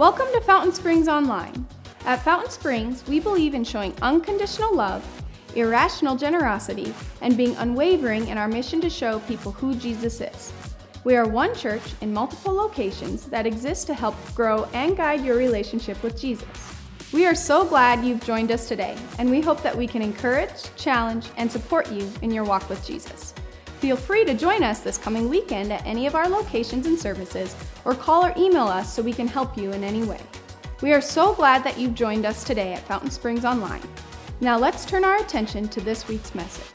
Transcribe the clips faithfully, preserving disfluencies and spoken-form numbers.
Welcome to Fountain Springs Online. At Fountain Springs, we believe in showing unconditional love, irrational generosity, and being unwavering in our mission to show people who Jesus is. We are one church in multiple locations that exist to help grow and guide your relationship with Jesus. We are so glad you've joined us today, and we hope that we can encourage, challenge, and support you in your walk with Jesus. Feel free to join us this coming weekend at any of our locations and services, or call or email us so we can help you in any way. We are so glad that you've joined us today at Fountain Springs Online. Now let's turn our attention to this week's message.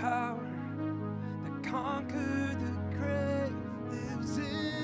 Power conquer the grave lives in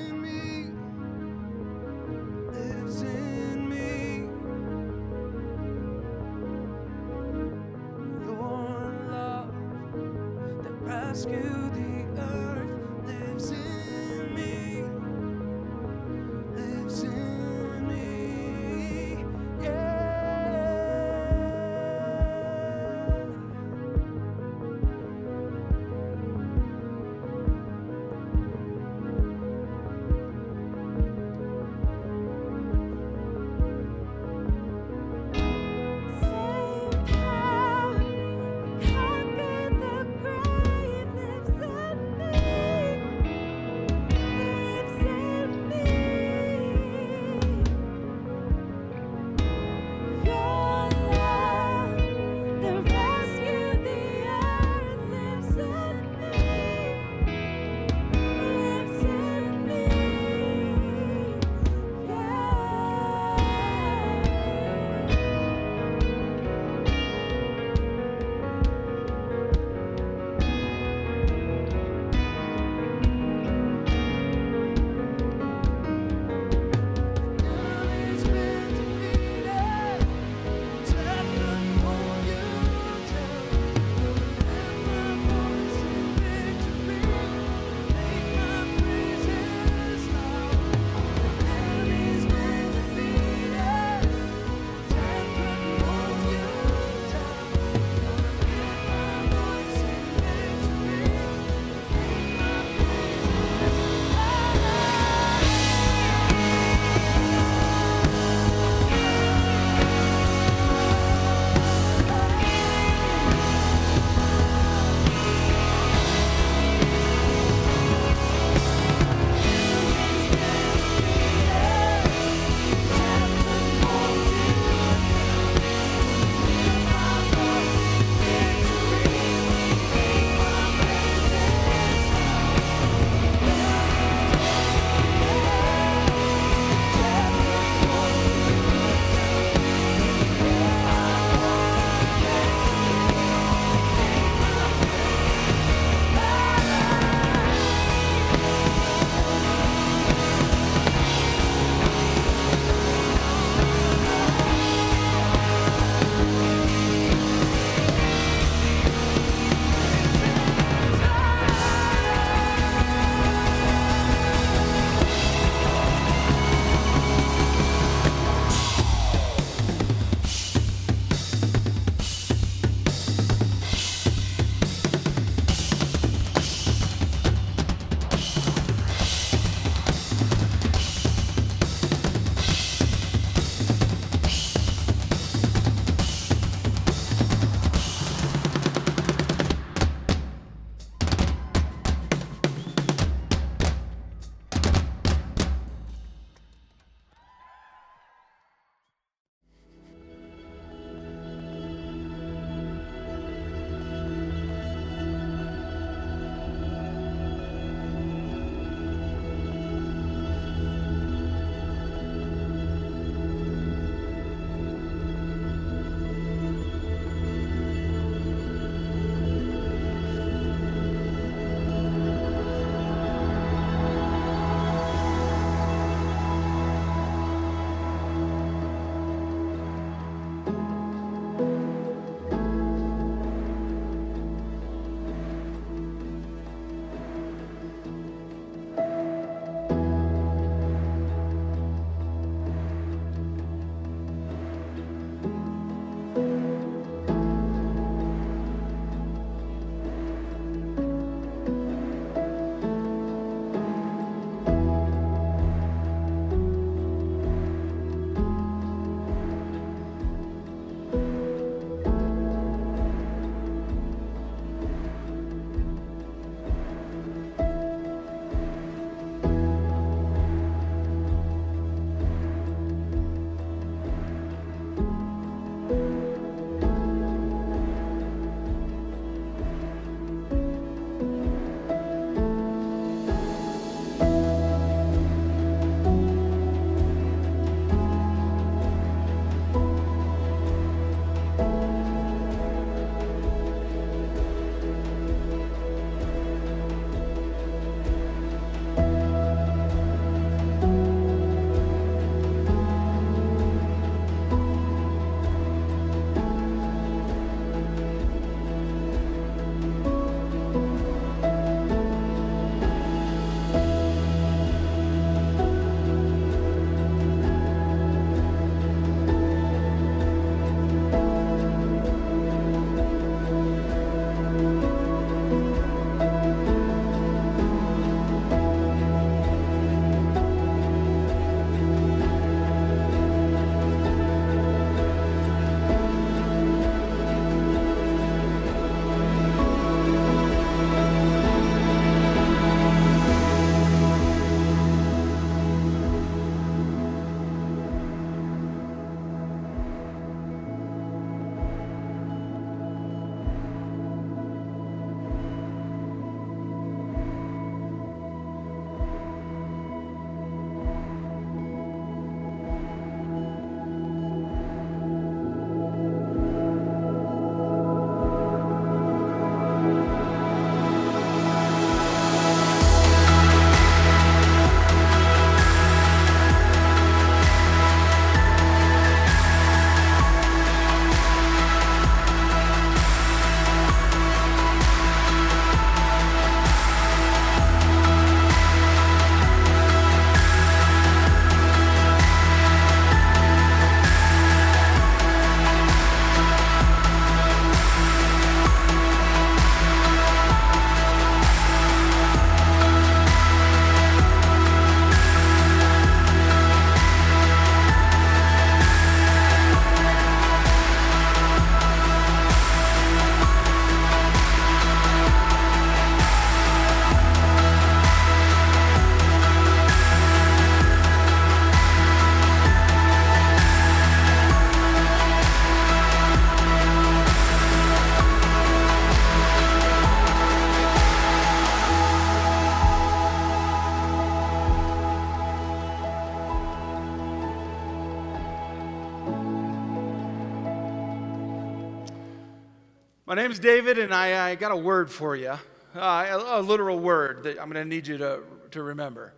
My name is David, and I, I got a word for you, uh, a, a literal word that I'm going to need you to, to remember.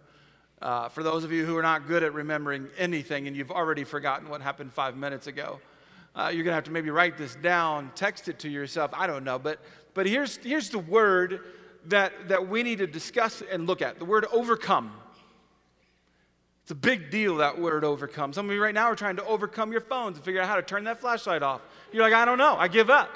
Uh, for those of you who are not good at remembering anything and you've already forgotten what happened five minutes ago, uh, you're going to have to maybe write this down, text it to yourself. I don't know, but, but here's, here's the word that, that we need to discuss and look at, the word overcome. It's a big deal, that word overcome. Some of you right now are trying to overcome your phones and figure out how to turn that flashlight off. You're like, I don't know, I give up.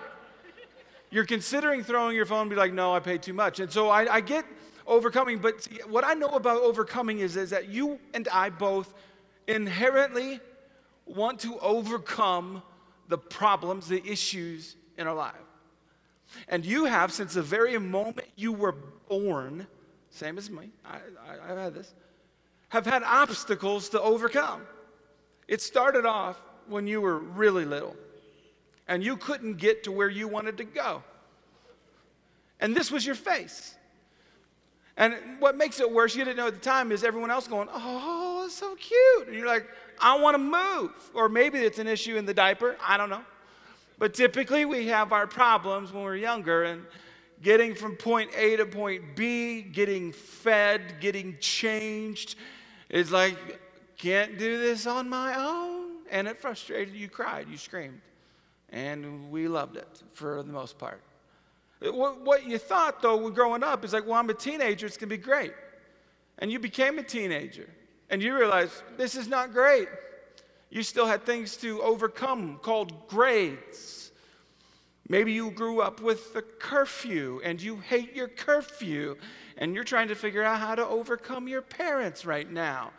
You're considering throwing your phone and be like, no, I paid too much. And so I, I get overcoming, but see, what I know about overcoming is, is that you and I both inherently want to overcome the problems, the issues in our life. And you have, since the very moment you were born, same as me, I, I, I've had this, have had obstacles to overcome. It started off when you were really little. And you couldn't get to where you wanted to go. And this was your face. And what makes it worse, you didn't know at the time, is everyone else going, oh, that's so cute. And you're like, I want to move. Or maybe it's an issue in the diaper. I don't know. But typically we have our problems when we're younger. And getting from point A to point B, getting fed, getting changed, is like, can't do this on my own. And it frustrated you. You cried. You screamed. And we loved it for the most part. What you thought, though, growing up is like, well, I'm a teenager. It's going to be great. And you became a teenager. And you realized this is not great. You still had things to overcome called grades. Maybe you grew up with a curfew, and you hate your curfew. And you're trying to figure out how to overcome your parents right now.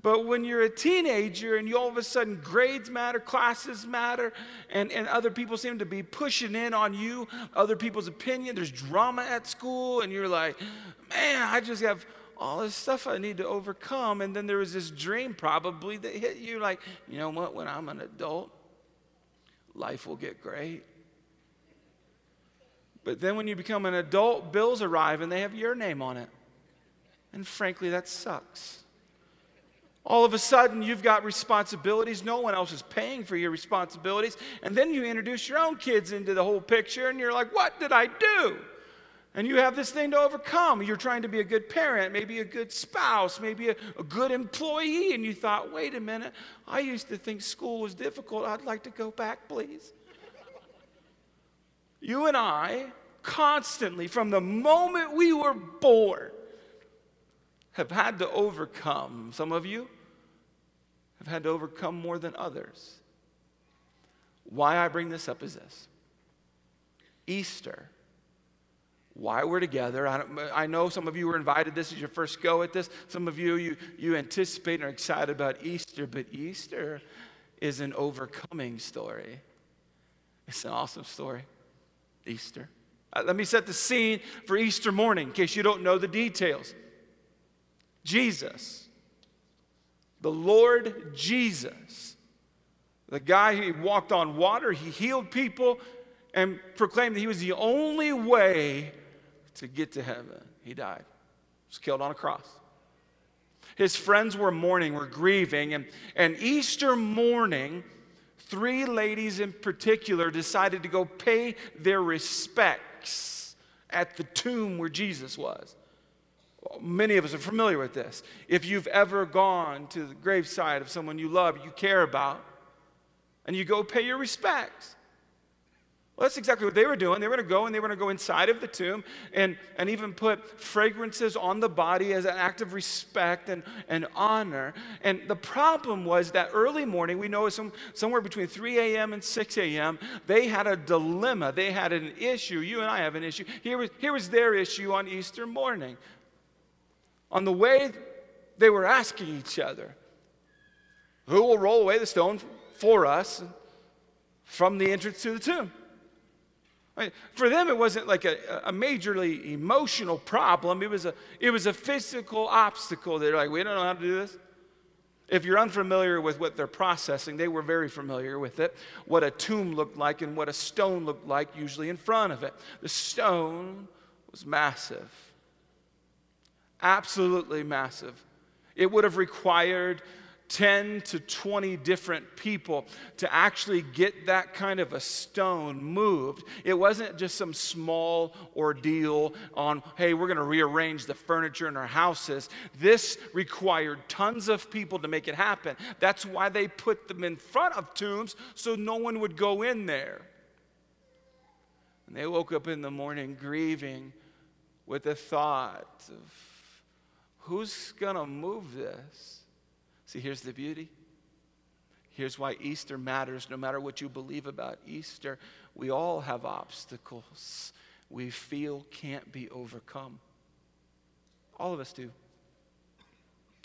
But when you're a teenager and you all of a sudden grades matter, classes matter, and, and other people seem to be pushing in on you, other people's opinion, there's drama at school, and you're like, man, I just have all this stuff I need to overcome. And then there was this dream probably that hit you like, you know what, when I'm an adult, life will get great. But then when you become an adult, bills arrive and they have your name on it. And frankly, that sucks. All of a sudden, you've got responsibilities. No one else is paying for your responsibilities. And then you introduce your own kids into the whole picture, and you're like, what did I do? And you have this thing to overcome. You're trying to be a good parent, maybe a good spouse, maybe a, a good employee. And you thought, wait a minute, I used to think school was difficult. I'd like to go back, please. You and I constantly, from the moment we were born, have had to overcome. Some of you have had to overcome more than others. Why I bring this up is this. Easter. Why we're together. I, don't, I know some of you were invited. This is your first go at this. Some of you, you, you anticipate and are excited about Easter, but Easter is an overcoming story. It's an awesome story. Easter. Uh, let me set the scene for Easter morning in case you don't know the details. Jesus. The Lord Jesus, the guy who walked on water, he healed people and proclaimed that he was the only way to get to heaven. He died. He was killed on a cross. His friends were mourning, were grieving. And, and Easter morning, three ladies in particular decided to go pay their respects at the tomb where Jesus was. Many of us are familiar with this. If you've ever gone to the graveside of someone you love, you care about, and you go pay your respects. Well, that's exactly what they were doing. They were going to go, and they were going to go inside of the tomb and, and even put fragrances on the body as an act of respect and, and honor. And the problem was that early morning, we know some, somewhere between three a m and six a m, they had a dilemma. They had an issue. You and I have an issue. Here was, here was their issue on Easter morning. On the way, they were asking each other, who will roll away the stone for us from the entrance to the tomb? I mean, for them, it wasn't like a, a majorly emotional problem. It was a, it was a physical obstacle. They're like, we don't know how to do this. If you're unfamiliar with what they're processing, they were very familiar with it, what a tomb looked like and what a stone looked like usually in front of it. The stone was massive. Absolutely massive. It would have required ten to twenty different people to actually get that kind of a stone moved. It wasn't just some small ordeal on, hey, we're going to rearrange the furniture in our houses. This required tons of people to make it happen. That's why they put them in front of tombs so no one would go in there. And they woke up in the morning grieving with the thought of, who's going to move this? See, here's the beauty. Here's why Easter matters. No matter what you believe about Easter, we all have obstacles we feel can't be overcome. All of us do.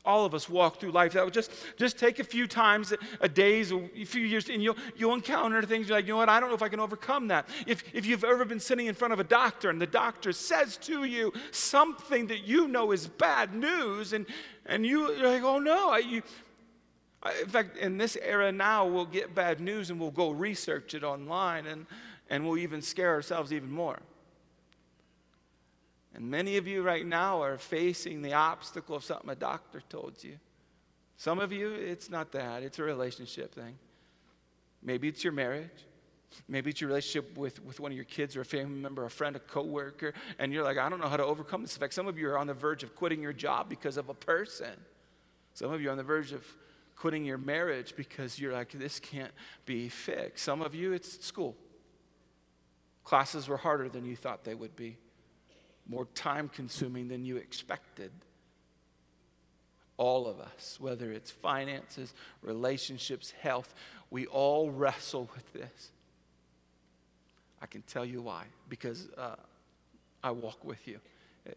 All of us walk through life. That would just, just take a few times, a days, a few years, and you'll, you'll encounter things. You're like, you know what, I don't know if I can overcome that. If, if you've ever been sitting in front of a doctor and the doctor says to you something that you know is bad news, and, and you, you're like, oh no. I, you, I, in fact, in this era now, we'll get bad news and we'll go research it online, and, and we'll even scare ourselves even more. And many of you right now are facing the obstacle of something a doctor told you. Some of you, it's not that. It's a relationship thing. Maybe it's your marriage. Maybe it's your relationship with, with one of your kids or a family member, a friend, a coworker, and you're like, I don't know how to overcome this. In fact, some of you are on the verge of quitting your job because of a person. Some of you are on the verge of quitting your marriage because you're like, this can't be fixed. Some of you, it's school. Classes were harder than you thought they would be. More time-consuming than you expected. All of us, whether it's finances, relationships, health, we all wrestle with this. I can tell you why, because uh, I walk with you.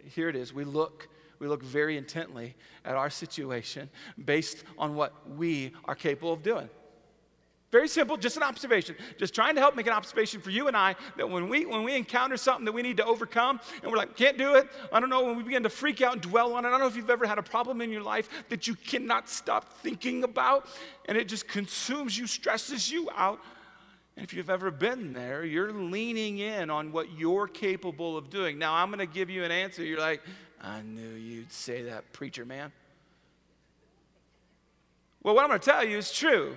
Here it is. We look, we look very intently at our situation based on what we are capable of doing. Very simple, just an observation. Just trying to help make an observation for you and I that when we, when we encounter something that we need to overcome and we're like, can't do it, I don't know, when we begin to freak out and dwell on it, I don't know if you've ever had a problem in your life that you cannot stop thinking about and it just consumes you, stresses you out. And if you've ever been there, you're leaning in on what you're capable of doing. Now, I'm going to give you an answer. You're like, I knew you'd say that, preacher man. Well, what I'm going to tell you is true.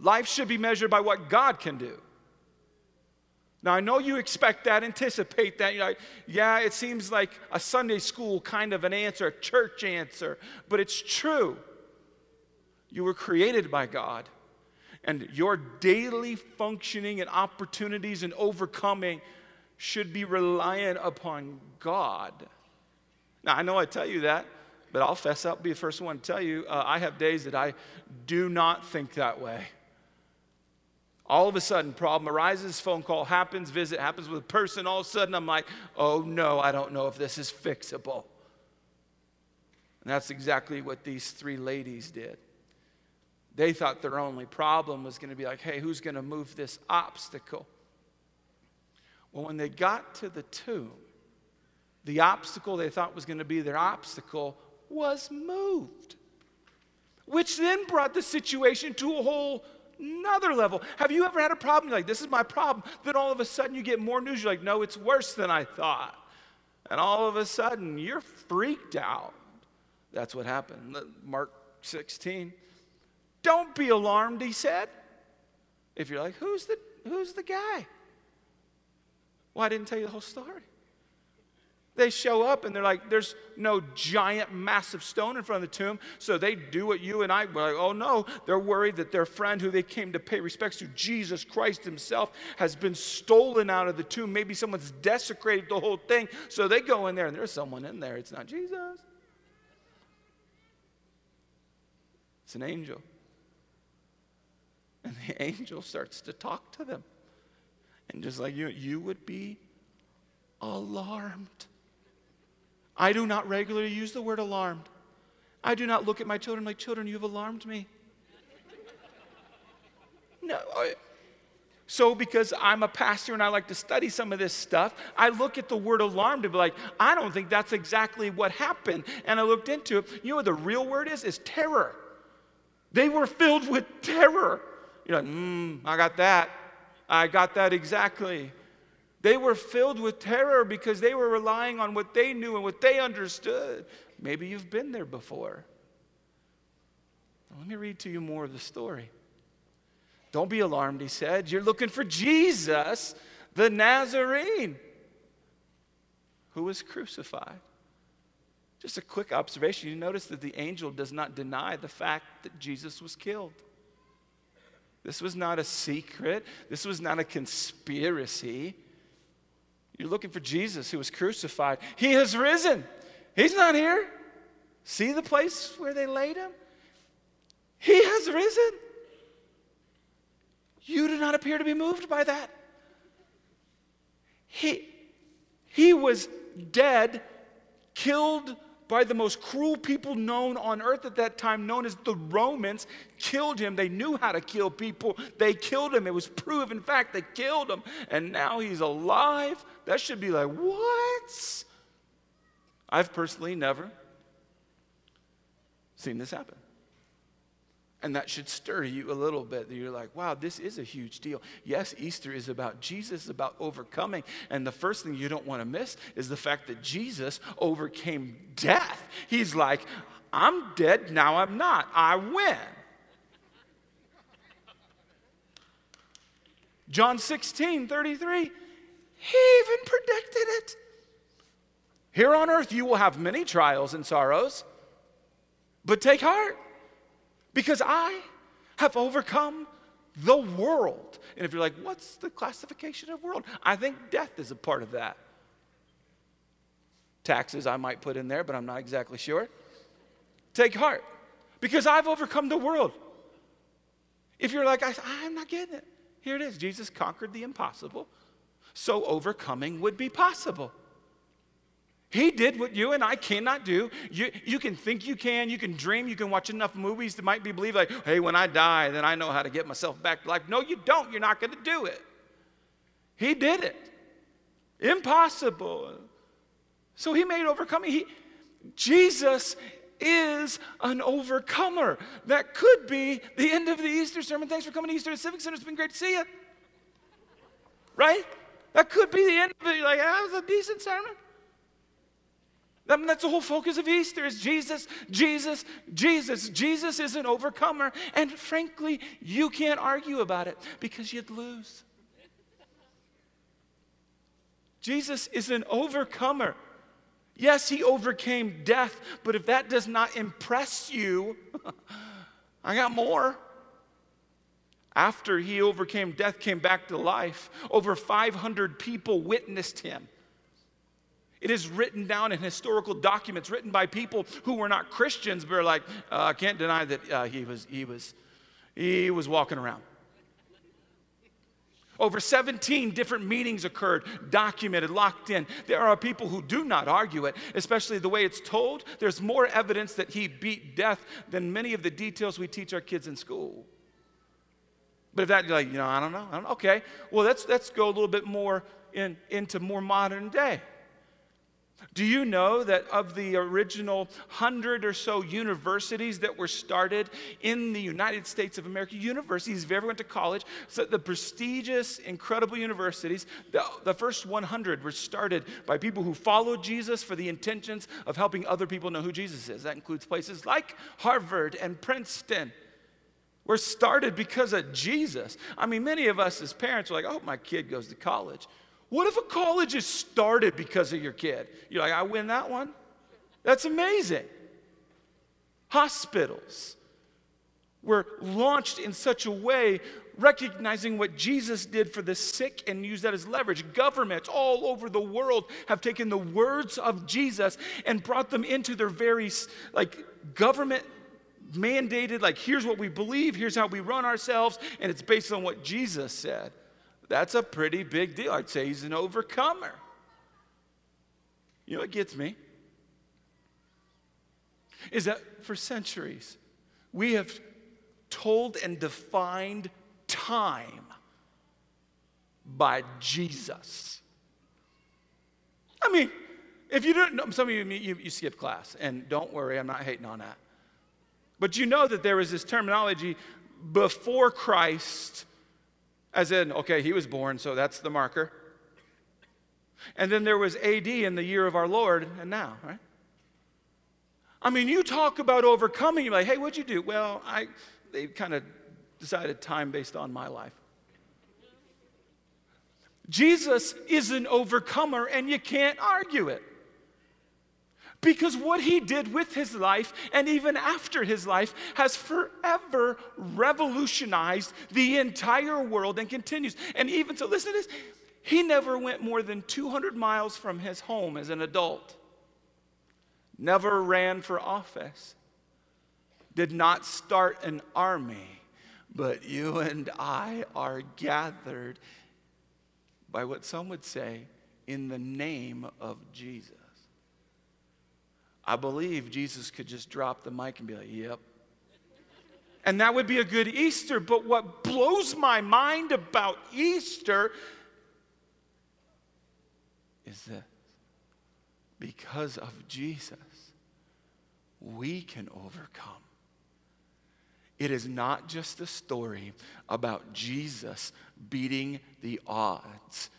Life should be measured by what God can do. Now, I know you expect that, anticipate that. You're like, yeah, it seems like a Sunday school kind of an answer, a church answer, but it's true. You were created by God, and your daily functioning and opportunities and overcoming should be reliant upon God. Now, I know I tell you that, but I'll fess up, be the first one to tell you, uh, I have days that I do not think that way. All of a sudden, problem arises, phone call happens, visit happens with a person. All of a sudden, I'm like, oh no, I don't know if this is fixable. And that's exactly what these three ladies did. They thought their only problem was going to be like, hey, who's going to move this obstacle? Well, when they got to the tomb, the obstacle they thought was going to be their obstacle was moved, which then brought the situation to a whole nother level. Have you ever had a problem? You're like, this is my problem. Then all of a sudden you get more news. You're like, no, it's worse than I thought. And all of a sudden you're freaked out. That's what happened. Mark sixteen. Don't be alarmed, he said. If you're like, who's the, who's the guy? Well, I didn't tell you the whole story. They show up and they're like, there's no giant, massive stone in front of the tomb. So they do what you and I were like, oh no. They're worried that their friend who they came to pay respects to, Jesus Christ himself, has been stolen out of the tomb. Maybe someone's desecrated the whole thing. So they go in there and there's someone in there. It's not Jesus. It's an angel. And the angel starts to talk to them. And just like you, you would be alarmed. I do not regularly use the word alarmed. I do not look at my children like, children, you've alarmed me. No. So because I'm a pastor and I like to study some of this stuff, I look at the word alarmed and be like, I don't think that's exactly what happened. And I looked into it. You know what the real word is? It's terror. They were filled with terror. You're like, mm, I got that. I got that exactly. They were filled with terror because they were relying on what they knew and what they understood. Maybe you've been there before. Let me read to you more of the story. Don't be alarmed, he said. You're looking for Jesus, the Nazarene, who was crucified. Just a quick observation. You notice that the angel does not deny the fact that Jesus was killed. This was not a secret. This was not a conspiracy. You're looking for Jesus who was crucified. He has risen. He's not here. See the place where they laid him? He has risen. You do not appear to be moved by that. He, he was dead, killed by the most cruel people known on earth at that time, known as the Romans, killed him. They knew how to kill people. They killed him. It was proven fact. They killed him. And now he's alive. That should be like, what? I've personally never seen this happen. And that should stir you a little bit. You're like, wow, this is a huge deal. Yes, Easter is about Jesus, about overcoming. And the first thing you don't want to miss is the fact that Jesus overcame death. He's like, I'm dead, now I'm not. I win. John sixteen, thirty-three, he even predicted it. Here on earth you will have many trials and sorrows, but take heart, because I have overcome the world. And if you're like, what's the classification of world? I think death is a part of that. Taxes I might put in there, but I'm not exactly sure. Take heart, because I've overcome the world. If you're like, I, I'm not getting it. Here it is. Jesus conquered the impossible, so overcoming would be possible. He did what you and I cannot do. You, you can think you can. You can dream. You can watch enough movies that might be believed like, hey, when I die, then I know how to get myself back to life. No, you don't. You're not going to do it. He did it. Impossible. So he made overcoming. He, Jesus is an overcomer. That could be the end of the Easter sermon. Thanks for coming to Easter at Civic Center. It's been great to see you. Right? That could be the end of it. You're like, that was a decent sermon. I mean, that's the whole focus of Easter is Jesus, Jesus, Jesus. Jesus is an overcomer. And frankly, you can't argue about it because you'd lose. Jesus is an overcomer. Yes, he overcame death, but if that does not impress you, I got more. After he overcame death, came back to life, over five hundred people witnessed him. It is written down in historical documents, written by people who were not Christians, but are like, I uh, can't deny that uh, he was, he was, he was walking around. Over seventeen different meetings occurred, documented, locked in. There are people who do not argue it, especially the way it's told. There's more evidence that he beat death than many of the details we teach our kids in school. But if that, you're like, you know, I don't know, I don't, okay. Well, let's, let's go a little bit more in, into more modern day. Do you know that of the original hundred or so universities that were started in the United States of America, universities, if you ever went to college, so the prestigious, incredible universities, the, the first one hundred were started by people who followed Jesus for the intentions of helping other people know who Jesus is. That includes places like Harvard and Princeton. Were started because of Jesus. I mean, many of us as parents are like, I hope my kid goes to college. What if a college is started because of your kid? You're like, I win that one. That's amazing. Hospitals were launched in such a way, recognizing what Jesus did for the sick and used that as leverage. Governments all over the world have taken the words of Jesus and brought them into their very, like, government mandated, like, here's what we believe, here's how we run ourselves, and it's based on what Jesus said. That's a pretty big deal. I'd say he's an overcomer. You know what gets me? Is that for centuries, we have told and defined time by Jesus. I mean, if you don't know, some of you, you, you skip class, and don't worry, I'm not hating on that. But you know that there is this terminology before Christ. As in, okay, he was born, so that's the marker. And then there was A D in the year of our Lord, and now, right? I mean, you talk about overcoming. You're like, hey, what'd you do? Well, I, they kind of decided time based on my life. Jesus is an overcomer, and you can't argue it. Because what he did with his life, and even after his life, has forever revolutionized the entire world and continues. And even so, listen to this. He never went more than two hundred miles from his home as an adult. Never ran for office. Did not start an army. But you and I are gathered by what some would say, in the name of Jesus. I believe Jesus could just drop the mic and be like, yep. And that would be a good Easter. But what blows my mind about Easter is this. Because of Jesus, we can overcome. It is not just a story about Jesus beating the odds.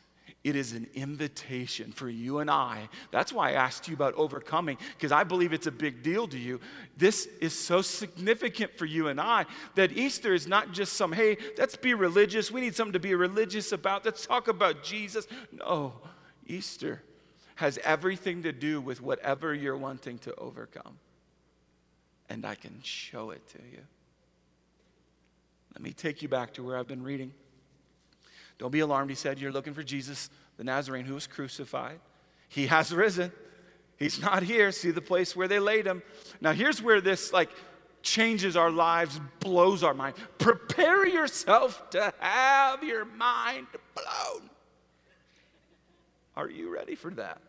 It is an invitation for you and I. That's why I asked you about overcoming, because I believe it's a big deal to you. This is so significant for you and I that Easter is not just some, hey, let's be religious. We need something to be religious about. Let's talk about Jesus. No, Easter has everything to do with whatever you're wanting to overcome. And I can show it to you. Let me take you back to where I've been reading. Don't be alarmed, he said. You're looking for Jesus, the Nazarene, who was crucified. He has risen. He's not here. See the place where they laid him. Now, here's where this, like, changes our lives, blows our mind. Prepare yourself to have your mind blown. Are you ready for that?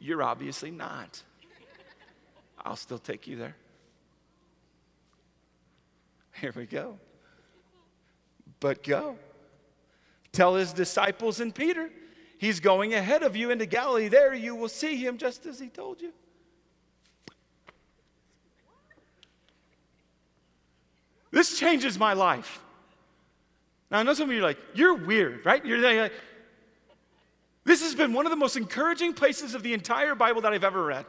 You're obviously not. I'll still take you there. Here we go. But go. Tell his disciples and Peter, he's going ahead of you into Galilee. There you will see him just as he told you. This changes my life. Now, I know some of you are like, you're weird, right? You're like, this has been one of the most encouraging places of the entire Bible that I've ever read.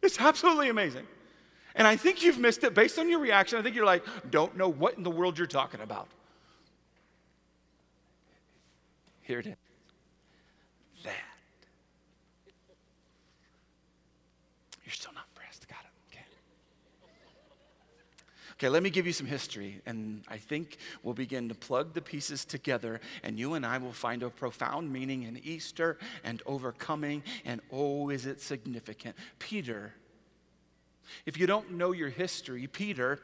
It's absolutely amazing. And I think you've missed it based on your reaction. I think you're like, don't know what in the world you're talking about. Here it is. That. You're still not pressed. Got it. Okay. Okay, let me give you some history. And I think we'll begin to plug the pieces together. And you and I will find a profound meaning in Easter and overcoming. And oh, is it significant. Peter. If you don't know your history, Peter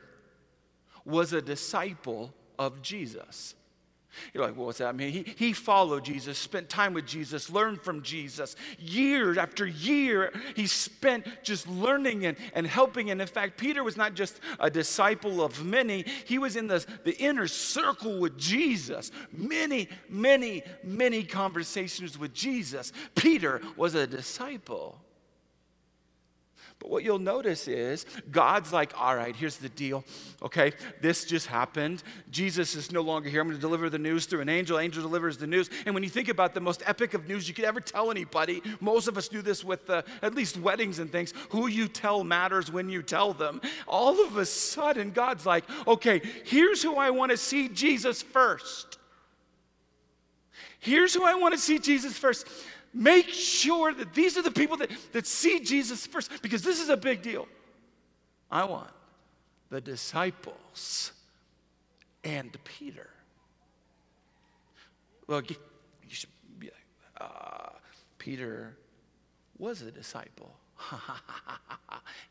was a disciple of Jesus. You're like, well, what's that mean? He, he followed Jesus, spent time with Jesus, learned from Jesus. Year after year, he spent just learning and, and helping. And in fact, Peter was not just a disciple of many. He was in the, the inner circle with Jesus. Many, many, many conversations with Jesus. Peter was a disciple. But what you'll notice is God's like, all right, here's the deal, okay? This just happened. Jesus is no longer here. I'm going to deliver the news through an angel. Angel delivers the news. And when you think about the most epic of news you could ever tell anybody, most of us do this with uh, at least weddings and things. Who you tell matters when you tell them. All of a sudden, God's like, okay, here's who I want to see Jesus first. Here's who I want to see Jesus first. Make sure that these are the people that, that see Jesus first, because this is a big deal. I want the disciples and Peter. Well, you should be like, uh, Peter was a disciple.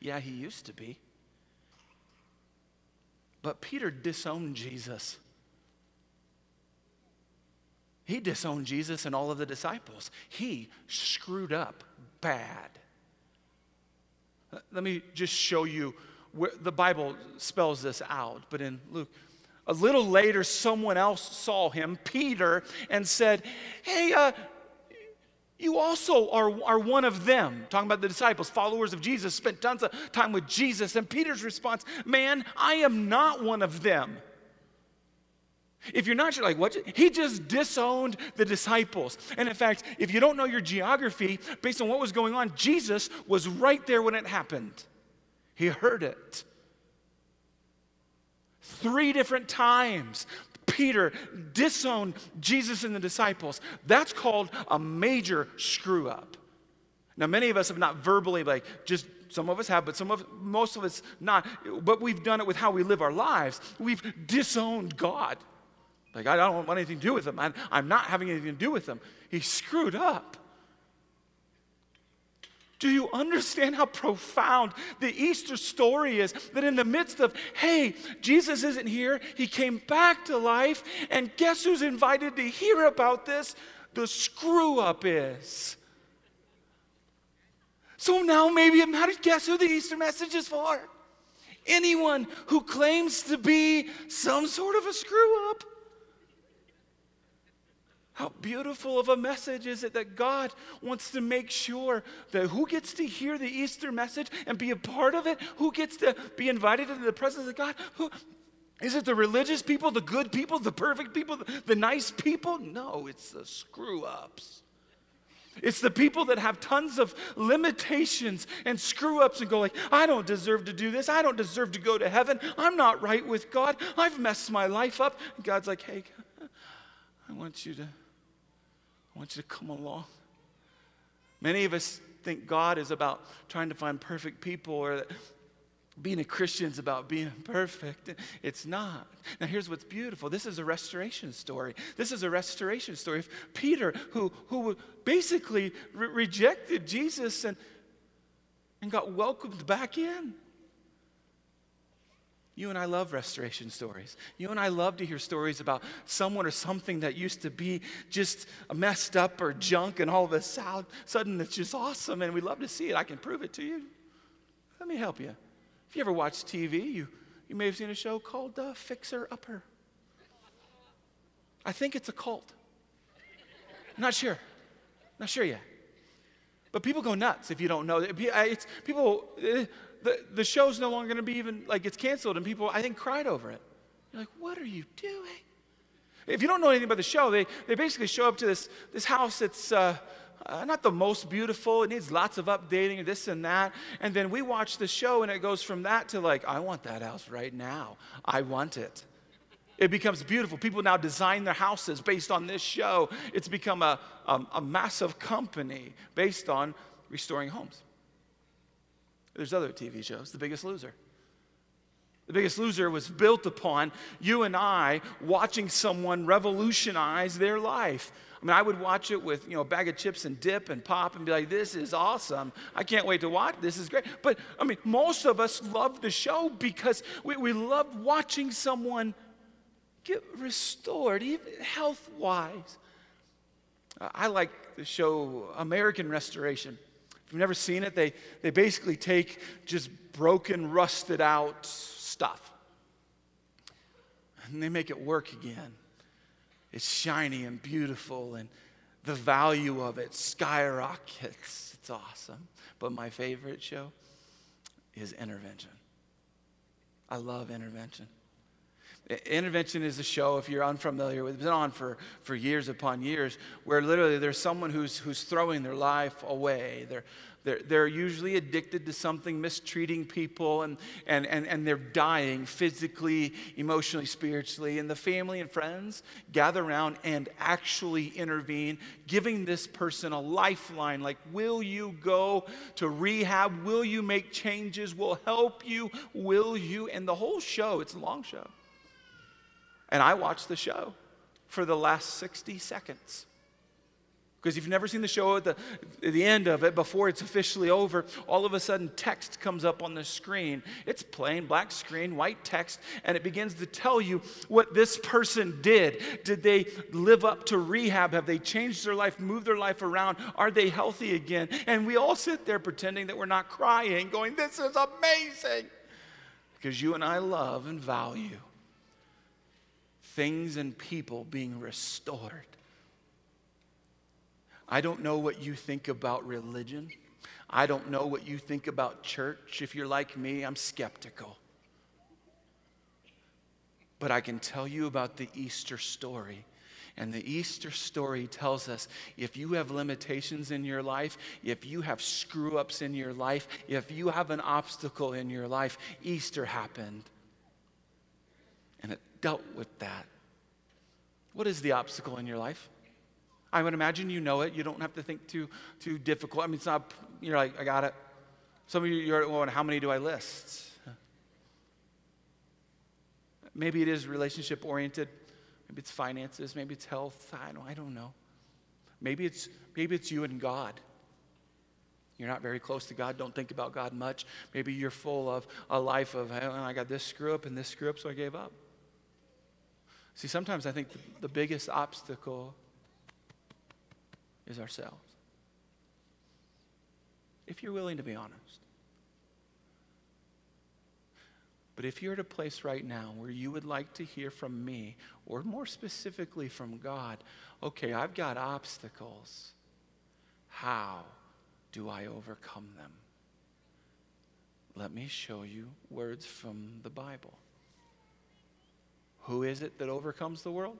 Yeah, he used to be. But Peter disowned Jesus. He disowned Jesus and all of the disciples. He screwed up bad. Let me just show you where the Bible spells this out, but in Luke. A little later, someone else saw him, Peter, and said, hey, uh, you also are, are one of them. Talking about the disciples, followers of Jesus, spent tons of time with Jesus. And Peter's response, man, I am not one of them. If you're not sure, like, what? He just disowned the disciples. And in fact, if you don't know your geography, based on what was going on, Jesus was right there when it happened. He heard it. Three different times, Peter disowned Jesus and the disciples. That's called a major screw up. Now, many of us have not verbally, like, just some of us have, but some of most of us not. But we've done it with how we live our lives. We've disowned God. Like, I don't want anything to do with him. I, I'm not having anything to do with him. He screwed up. Do you understand how profound the Easter story is? That in the midst of, hey, Jesus isn't here, he came back to life, and guess who's invited to hear about this? The screw-up is. So now maybe it matters, guess who the Easter message is for? Anyone who claims to be some sort of a screw-up. How beautiful of a message is it that God wants to make sure that who gets to hear the Easter message and be a part of it, who gets to be invited into the presence of God? Who, is it the religious people, the good people, the perfect people, the, the nice people? No, it's the screw-ups. It's the people that have tons of limitations and screw-ups and go like, I don't deserve to do this. I don't deserve to go to heaven. I'm not right with God. I've messed my life up. And God's like, hey, I want you to, I want you to come along. Many of us think God is about trying to find perfect people, or that being a Christian is about being perfect. It's not. Now, here's what's beautiful. This is a restoration story. This is a restoration story. If Peter, who, who basically re- rejected Jesus and, and got welcomed back in. You and I love restoration stories. You and I love to hear stories about someone or something that used to be just messed up or junk, and all of a sudden it's just awesome, and we love to see it. I can prove it to you. Let me help you. If you ever watch T V, you, you may have seen a show called The Fixer Upper. I think it's a cult. I'm not sure. Not sure yet. But people go nuts if you don't know. It's, people... The, the show's no longer going to be even, like, it's canceled, and people, I think, cried over it. You're like, what are you doing? If you don't know anything about the show, they, they basically show up to this, this house that's uh, uh, not the most beautiful. It needs lots of updating, this and that. And then we watch the show, and it goes from that to, like, I want that house right now. I want it. It becomes beautiful. People now design their houses based on this show. It's become a, a, a massive company based on restoring homes. There's other T V shows, The Biggest Loser. The Biggest Loser was built upon you and I watching someone revolutionize their life. I mean, I would watch it with, you know, a bag of chips and dip and pop and be like, this is awesome. I can't wait to watch. This is great. But, I mean, most of us love the show because we, we love watching someone get restored, even health-wise. I like the show American Restoration. If you've never seen it, they, they basically take just broken, rusted out stuff. And they make it work again. It's shiny and beautiful, and the value of it skyrockets. It's awesome. But my favorite show is Intervention. I love Intervention. Intervention is a show, if you're unfamiliar with it, it's been on for, for years upon years, where literally there's someone who's who's throwing their life away. They're they're, they're usually addicted to something, mistreating people, and, and, and, and they're dying physically, emotionally, spiritually. And the family and friends gather around and actually intervene, giving this person a lifeline. Like, will you go to rehab? Will you make changes? We'll help you. Will you? And the whole show, it's a long show. And I watched the show for the last sixty seconds. Because if you've never seen the show, at the, at the end of it, before it's officially over, all of a sudden text comes up on the screen. It's plain black screen, white text, and it begins to tell you what this person did. Did they live up to rehab? Have they changed their life, moved their life around? Are they healthy again? And we all sit there pretending that we're not crying, going, this is amazing. Because you and I love and value things and people being restored. I don't know what you think about religion. I don't know what you think about church. If you're like me, I'm skeptical. But I can tell you about the Easter story. And the Easter story tells us if you have limitations in your life, if you have screw-ups in your life, if you have an obstacle in your life, Easter happened. And it dealt with that. What is the obstacle in your life? I would imagine you know it. You don't have to think too too difficult. I mean, it's not, you're like, I got it. Some of you are, well, how many do I list? Maybe it is relationship-oriented. Maybe it's finances. Maybe it's health. I don't, I don't know. Maybe it's, maybe it's you and God. You're not very close to God. Don't think about God much. Maybe you're full of a life of, hey, I got this screw-up and this screw-up, so I gave up. See, sometimes I think the, the biggest obstacle is ourselves. If you're willing to be honest. But if you're at a place right now where you would like to hear from me, or more specifically from God, okay, I've got obstacles. How do I overcome them? Let me show you words from the Bible. Who is it that overcomes the world?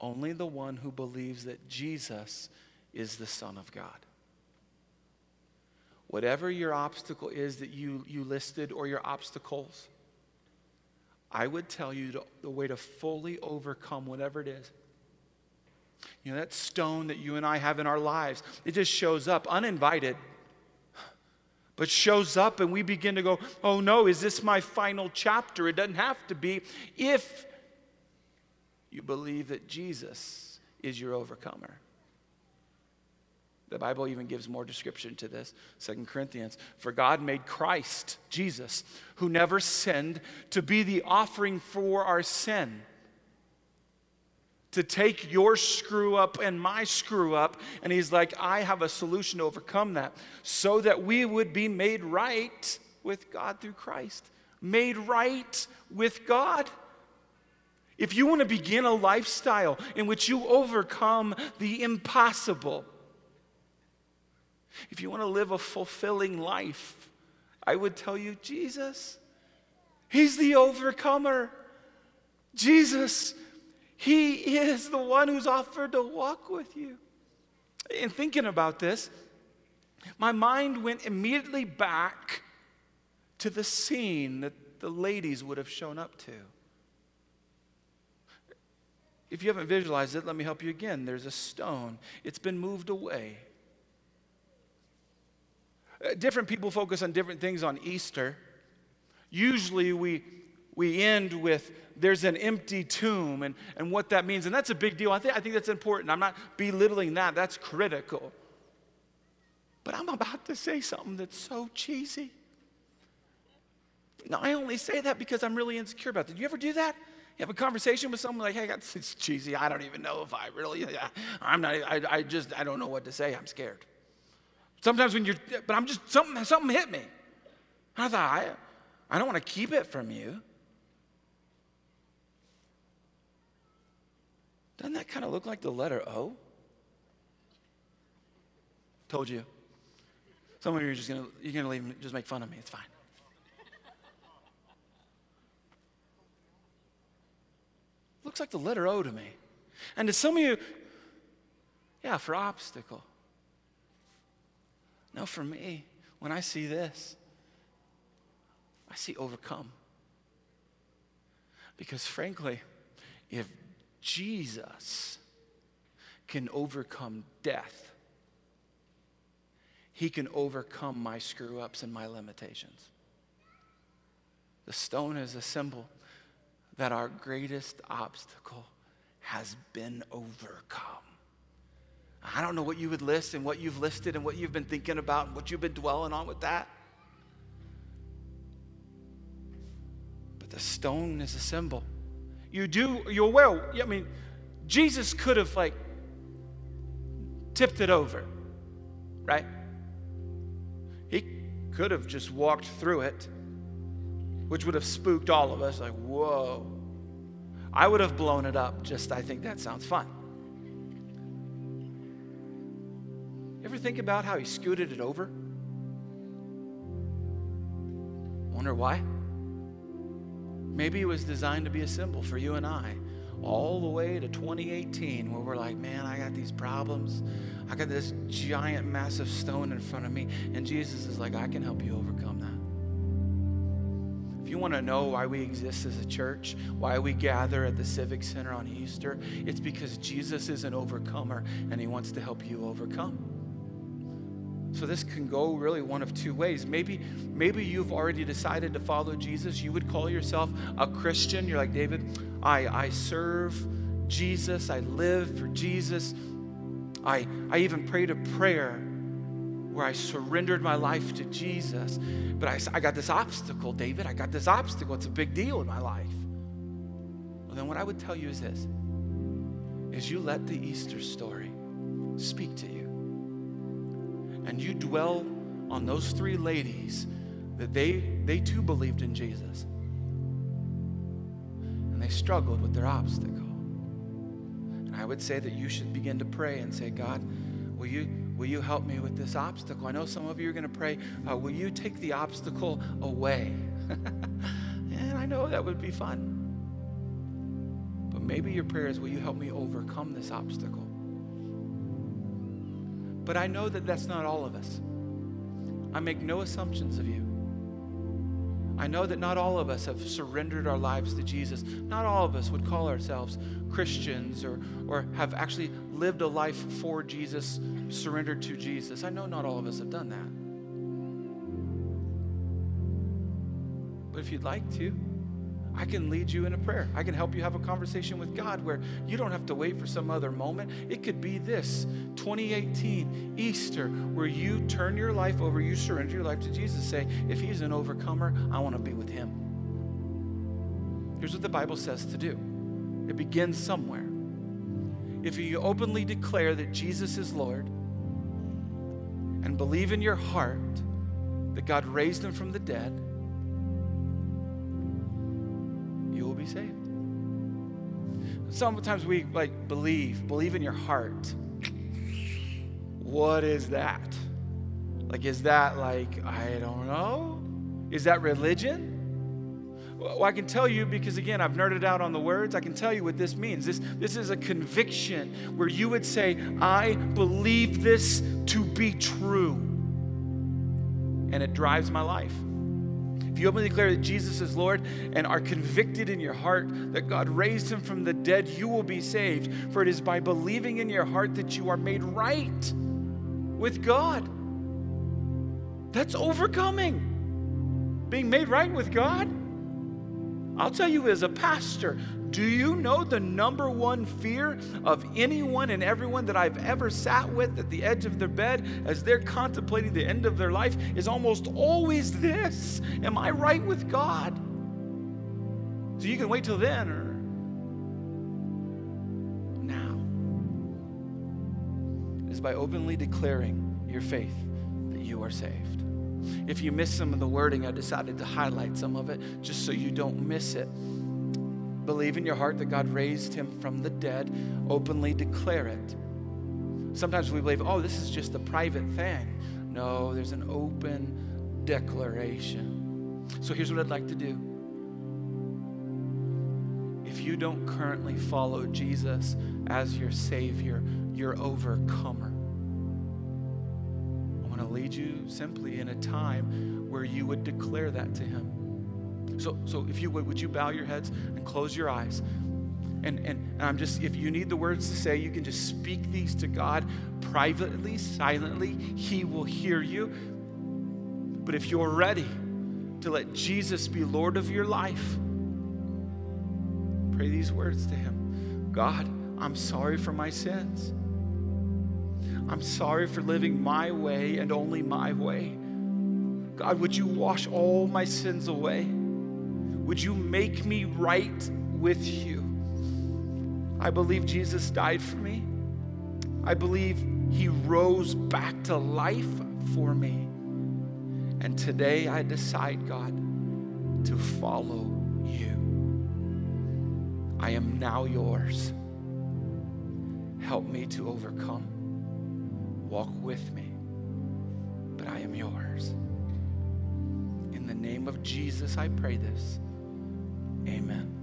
Only the one who believes that Jesus is the Son of God. Whatever your obstacle is that you, you listed, or your obstacles, I would tell you to, the way to fully overcome whatever it is. You know, that stone that you and I have in our lives, it just shows up uninvited, but shows up, and we begin to go, oh no, is this my final chapter? It doesn't have to be if you believe that Jesus is your overcomer. The Bible even gives more description to this. Second Corinthians, for God made Christ, Jesus, who never sinned, to be the offering for our sin. To take your screw up and my screw up, and he's like, I have a solution to overcome that, so that we would be made right with God through Christ. Made right with God. If you want to begin a lifestyle in which you overcome the impossible, if you want to live a fulfilling life, I would tell you, Jesus, he's the overcomer. Jesus, he is the one who's offered to walk with you. In thinking about this, my mind went immediately back to the scene that the ladies would have shown up to. If you haven't visualized it, let me help you again. There's a stone. It's been moved away. Different people focus on different things on Easter. Usually we, we end with there's an empty tomb and, and what that means. And that's a big deal. I, th- I think that's important. I'm not belittling that. That's critical. But I'm about to say something that's so cheesy. Now, I only say that because I'm really insecure about that. Do you ever do that? You have a conversation with someone like, hey, that's, it's cheesy. I don't even know if I really, I, I'm not, I, I just, I don't know what to say. I'm scared. Sometimes when you're, but I'm just, something something hit me. I thought, I, I don't want to keep it from you. Doesn't that kind of look like the letter O? Told you. Some of you are just going to, you're going to leave, just make fun of me. It's fine. Looks like the letter O to me. And to some of you, yeah, for obstacle. No, for me, when I see this, I see overcome. Because frankly, if Jesus can overcome death, he can overcome my screw-ups and my limitations. The stone is a symbol that our greatest obstacle has been overcome. I don't know what you would list and what you've listed and what you've been thinking about and what you've been dwelling on with that. But the stone is a symbol. You do, you're aware. I mean, Jesus could have like tipped it over, right? He could have just walked through it, which would have spooked all of us. Like, whoa. I would have blown it up. Just, I think that sounds fun. Ever think about how he scooted it over? Wonder why? Maybe it was designed to be a symbol for you and I all the way to twenty eighteen, where we're like, man, I got these problems. I got this giant, massive stone in front of me. And Jesus is like, I can help you overcome that. If you want to know why we exist as a church, why we gather at the Civic Center on Easter, it's because Jesus is an overcomer and he wants to help you overcome. So this can go really one of two ways. Maybe, maybe you've already decided to follow Jesus. You would call yourself a Christian. You're like, David, I, I serve Jesus. I live for Jesus. I, I even prayed a prayer where I surrendered my life to Jesus. But I, I got this obstacle, David. I got this obstacle. It's a big deal in my life. Well, then what I would tell you is this, is you let the Easter story speak to you. And you dwell on those three ladies that they, they too believed in Jesus. And they struggled with their obstacle. And I would say that you should begin to pray and say, God, will you, will you help me with this obstacle? I know some of you are going to pray, uh, will you take the obstacle away? And I know that would be fun. But maybe your prayer is, will you help me overcome this obstacle? But I know that that's not all of us. I make no assumptions of you. I know that not all of us have surrendered our lives to Jesus. Not all of us would call ourselves Christians or, or have actually lived a life for Jesus, surrendered to Jesus. I know not all of us have done that. But if you'd like to, I can lead you in a prayer. I can help you have a conversation with God where you don't have to wait for some other moment. It could be this twenty eighteen Easter where you turn your life over, you surrender your life to Jesus. Say, if he's an overcomer, I want to be with him. Here's what the Bible says to do. It begins somewhere. If you openly declare that Jesus is Lord and believe in your heart that God raised him from the dead, you will be saved. Sometimes we like believe, believe in your heart. What is that? Like, is that like, I don't know? Is that religion? Well, I can tell you because, again, I've nerded out on the words. I can tell you what this means. This, this is a conviction where you would say, I believe this to be true. And it drives my life. If you openly declare that Jesus is Lord and are convicted in your heart that God raised him from the dead, you will be saved. For it is by believing in your heart that you are made right with God. That's overcoming. Being made right with God. I'll tell you as a pastor, do you know the number one fear of anyone and everyone that I've ever sat with at the edge of their bed as they're contemplating the end of their life is almost always this? Am I right with God? So you can wait till then or now. It is by openly declaring your faith that you are saved. If you miss some of the wording, I decided to highlight some of it just so you don't miss it. Believe in your heart that God raised him from the dead. Openly declare it. Sometimes we believe, oh, this is just a private thing. No, there's an open declaration. So here's what I'd like to do. If you don't currently follow Jesus as your Savior, you're overcomer. To lead you simply in a time where you would declare that to him. So, so if you would, would you bow your heads and close your eyes? And, and, and I'm just, if you need the words to say, you can just speak these to God privately, silently. He will hear you. But if you're ready to let Jesus be Lord of your life, pray these words to him. God, I'm sorry for my sins. I'm sorry for living my way and only my way. God, would you wash all my sins away? Would you make me right with you? I believe Jesus died for me. I believe he rose back to life for me. And today I decide, God, to follow you. I am now yours. Help me to overcome. Walk with me, but I am yours. In the name of Jesus, I pray this. Amen.